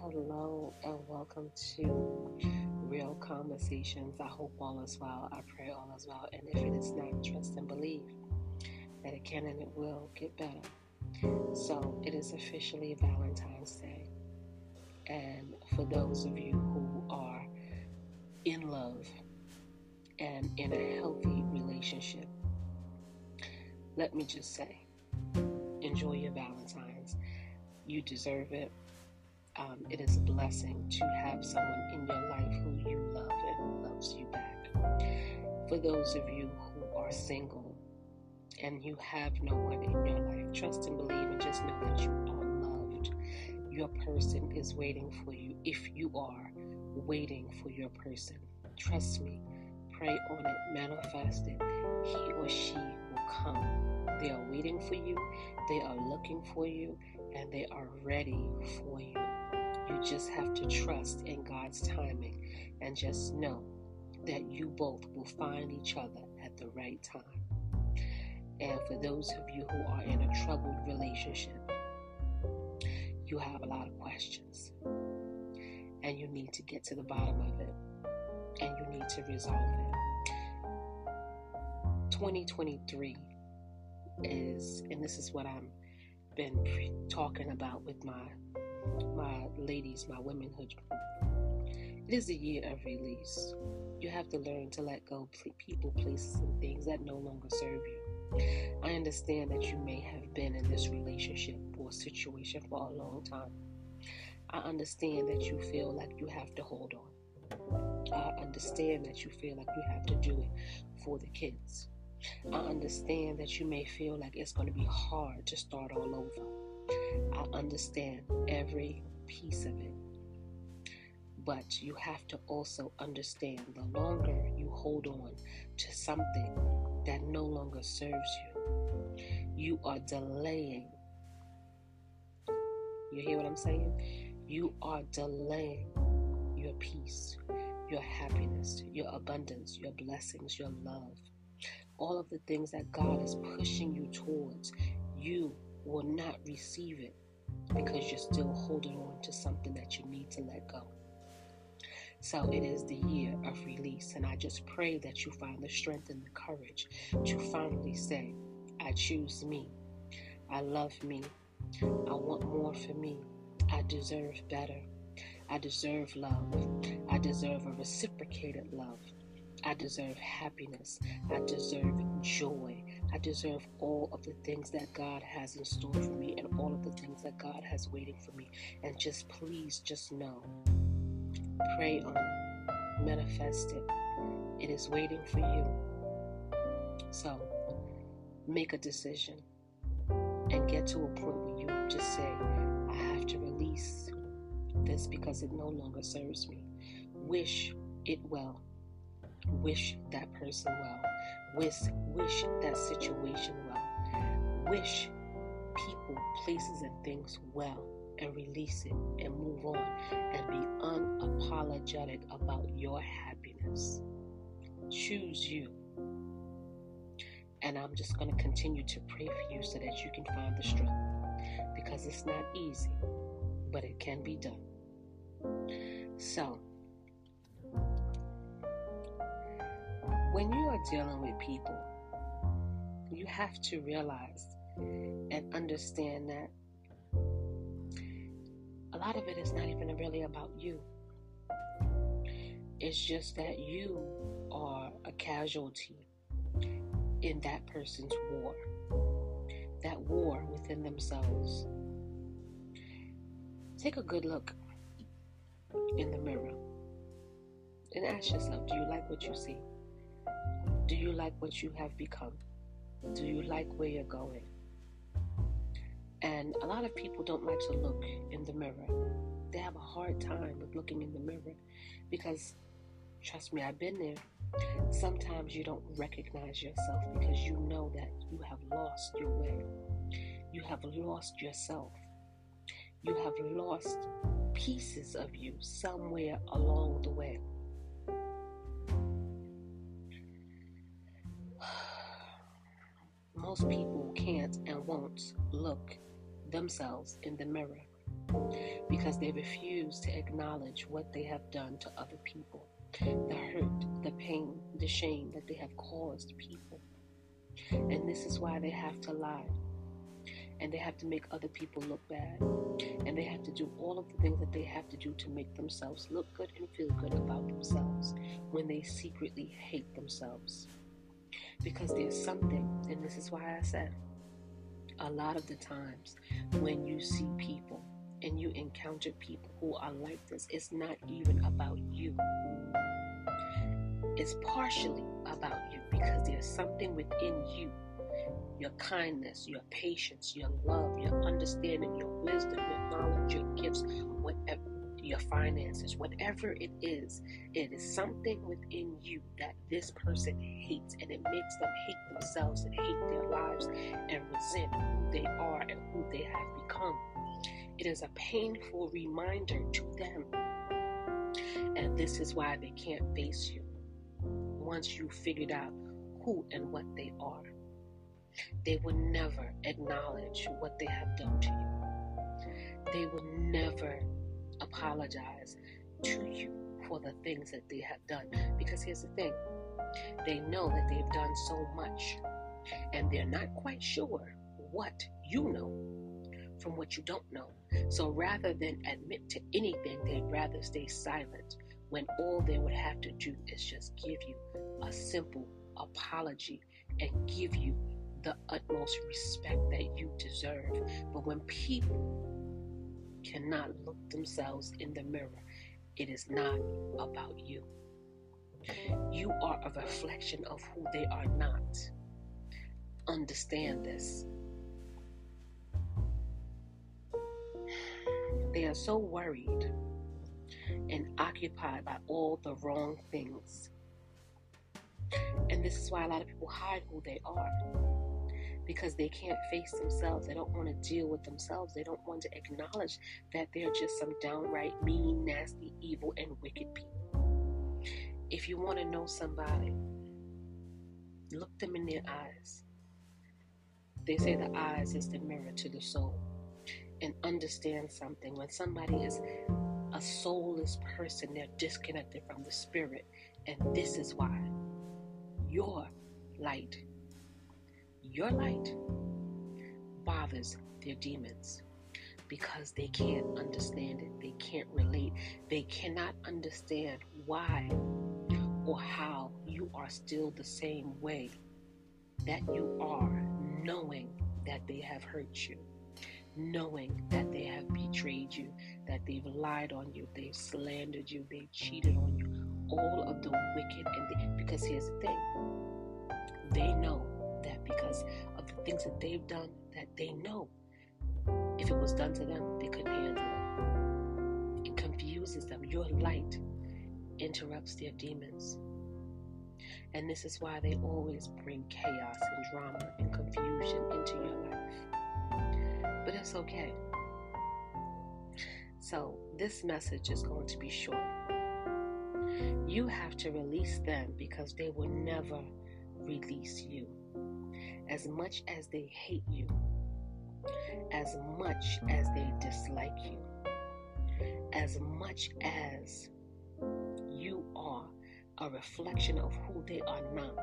Hello and welcome to Real Conversations. I hope all is well. I pray all is well. And if it is not, trust and believe that it can and it will get better. So it is officially Valentine's Day. And for those of you who are in love and in a healthy relationship, let me just say, enjoy your Valentine's. You deserve it. It is a blessing to have someone in your life who you love and who loves you back. For those of you who are single and you have no one in your life, trust and believe and just know that you are loved. Your person is waiting for you if you are waiting for your person. Trust me, pray on it, manifest it. He or she will come. They are waiting for you, they are looking for you, and they are ready for you. You just have to trust in God's timing and just know that you both will find each other at the right time. And for those of you who are in a troubled relationship, you have a lot of questions and you need to get to the bottom of it and you need to resolve it. 2023 is, and this is what I'm been talking about with my ladies, my womenhood group. It is a year of release. You have to learn to let go of people, places, and things that no longer serve you. I understand that you may have been in this relationship or situation for a long time. I understand that you feel like you have to hold on. I understand that you feel like you have to do it for the kids. I understand that you may feel like it's going to be hard to start all over. I understand every piece of it. But you have to also understand the longer you hold on to something that no longer serves you, you are delaying. You hear what I'm saying? You are delaying your peace, your happiness, your abundance, your blessings, your love. All of the things that God is pushing you towards, you will not receive it because you're still holding on to something that you need to let go. So it is the year of release, and I just pray that you find the strength and the courage to finally say, I choose me. I love me. I want more for me. I deserve better. I deserve love. I deserve a reciprocated love. I deserve happiness. I deserve joy. I deserve all of the things that God has in store for me and all of the things that God has waiting for me. And just please, just know. Pray on it. Manifest it. It is waiting for you. So, make a decision and get to a point where you just say, I have to release this because it no longer serves me. Wish it well. Wish that person well. Wish that situation well. Wish people, places, and things well, and release it and move on and be unapologetic about your happiness. Choose you. And I'm just going to continue to pray for you so that you can find the strength, because it's not easy, but it can be done. So, when you are dealing with people, you have to realize and understand that a lot of it is not even really about you. It's just that you are a casualty in that person's war, that war within themselves. Take a good look in the mirror and ask yourself, do you like what you see? Do you like what you have become? Do you like where you're going? And a lot of people don't like to look in the mirror. They have a hard time with looking in the mirror because, trust me, I've been there. Sometimes you don't recognize yourself because you know that you have lost your way. You have lost yourself. You have lost pieces of you somewhere along the way. Most people can't and won't look themselves in the mirror because they refuse to acknowledge what they have done to other people, the hurt, the pain, the shame that they have caused people. And this is why they have to lie, and they have to make other people look bad, and they have to do all of the things that they have to do to make themselves look good and feel good about themselves when they secretly hate themselves. Because there's something, and this is why I said, a lot of the times when you see people and you encounter people who are like this, it's not even about you. It's partially about you, because there's something within you, your kindness, your patience, your love, your understanding, your wisdom, your knowledge, your gifts, whatever, your finances, whatever it is something within you that this person hates, and it makes them hate themselves and hate their lives and resent who they are and who they have become. It is a painful reminder to them, and this is why they can't face you once you figured out who and what they are. They will never acknowledge what they have done to you. They will never apologize to you for the things that they have done. Because here's the thing, they know that they've done so much, and they're not quite sure what you know from what you don't know. So rather than admit to anything, they'd rather stay silent, when all they would have to do is just give you a simple apology and give you the utmost respect that you deserve. But when people cannot look themselves in the mirror, it is not about you. You are a reflection of who they are not. Understand this. They are so worried and occupied by all the wrong things. And this is why a lot of people hide who they are, because they can't face themselves. They don't want to deal with themselves. They don't want to acknowledge that they're just some downright mean, nasty, evil, and wicked people. If you want to know somebody, look them in their eyes. They say the eyes is the mirror to the soul. And understand something. When somebody is a soulless person, they're disconnected from the spirit. And this is why your light bothers their demons, because they can't understand it. They can't relate. They cannot understand why or how you are still the same way that you are, knowing that they have hurt you, knowing that they have betrayed you, that they've lied on you, they've slandered you, they've cheated on you, all of the wicked. Because here's the thing, they know that because of the things that they've done, that they know if it was done to them, they couldn't handle it. It confuses them. Your light interrupts their demons. And this is why they always bring chaos and drama and confusion into your life. But it's okay. So this message is going to be short. You have to release them, because they will never release you. As much as they hate you, as much as they dislike you, as much as you are a reflection of who they are not,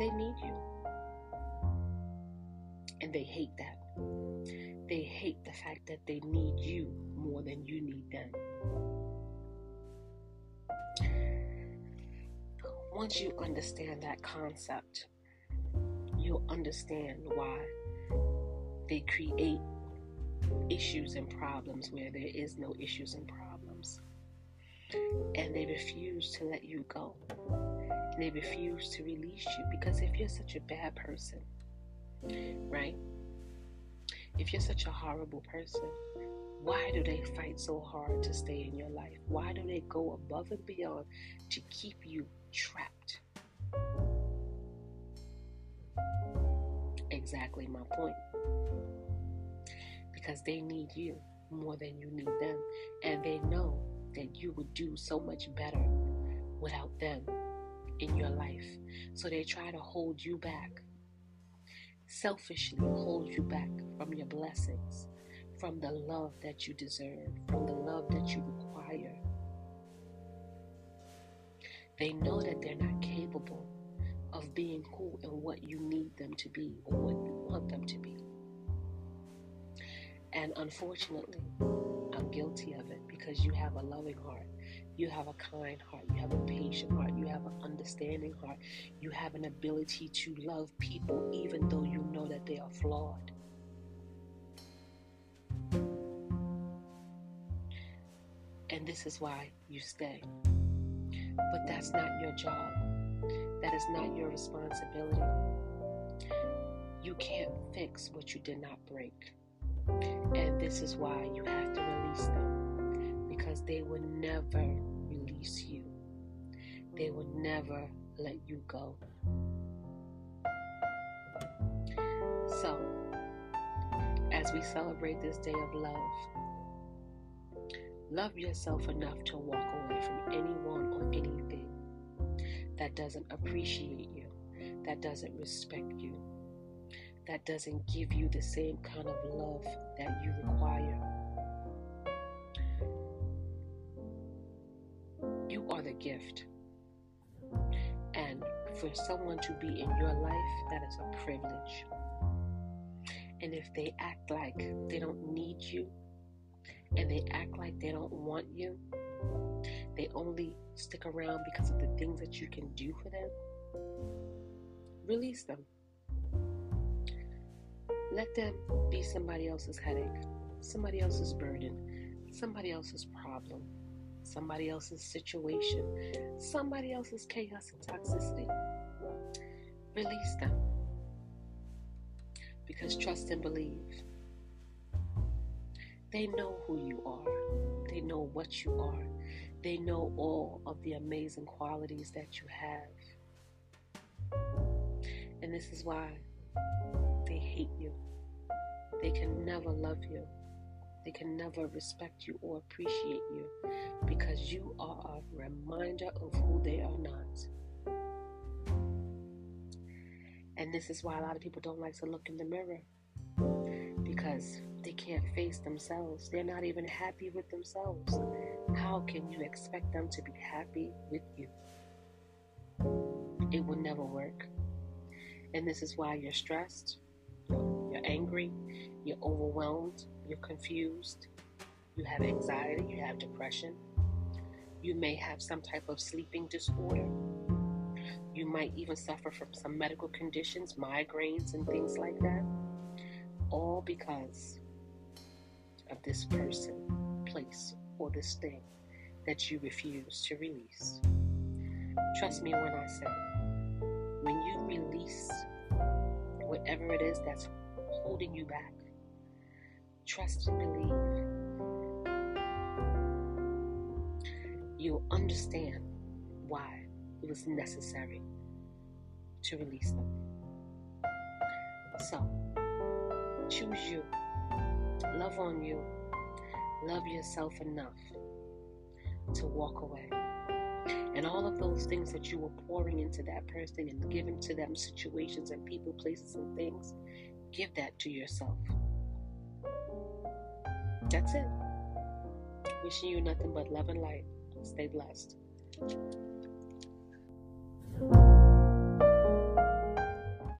they need you. And they hate that. They hate the fact that they need you more than you need them. Once you understand that concept, you'll understand why they create issues and problems where there is no issues and problems. And they refuse to let you go. And they refuse to release you, because if you're such a bad person, right? If you're such a horrible person, why do they fight so hard to stay in your life? Why do they go above and beyond to keep you trapped? Exactly my point. Because they need you more than you need them. And they know that you would do so much better without them in your life. So they try to hold you back. Selfishly hold you back from your blessings, from the love that you deserve, from the love that you require. They know that they're not capable of being who and what you need them to be or what you want them to be. And unfortunately, I'm guilty of it because you have a loving heart. You have a kind heart. You have a patient heart. You have an understanding heart. You have an ability to love people even though you know that they are flawed. And this is why you stay. But that's not your job. That is not your responsibility. You can't fix what you did not break. And this is why you have to release them, because they will never release you. They will never let you go. So, as we celebrate this day of love, love yourself enough to walk away from anyone or anything that doesn't appreciate you, that doesn't respect you, that doesn't give you the same kind of love that you require. You are the gift. And for someone to be in your life, that is a privilege. And if they act like they don't need you, and they act like they don't want you, they only stick around because of the things that you can do for them, release them. Let them be somebody else's headache, somebody else's burden, somebody else's problem, somebody else's situation, somebody else's chaos and toxicity. Release them. Because trust and believe. They know who you are. They know what you are. They know all of the amazing qualities that you have. And this is why they hate you. They can never love you. They can never respect you or appreciate you, because you are a reminder of who they are not. And this is why a lot of people don't like to look in the mirror, because they can't face themselves. They're not even happy with themselves. How can you expect them to be happy with you? It will never work. And this is why you're stressed, you're angry, you're overwhelmed, you're confused, you have anxiety, you have depression, you may have some type of sleeping disorder, you might even suffer from some medical conditions, migraines and things like that, all because of this person, place, or this thing that you refuse to release. Trust me when I say, when you release whatever it is that's holding you back, trust and believe, you'll understand why it was necessary to release them. So, choose you. Love on you. Love yourself enough to walk away. And all of those things that you were pouring into that person and giving to them, situations and people, places and things, give that to yourself. That's it. Wishing you nothing but love and light. Stay blessed.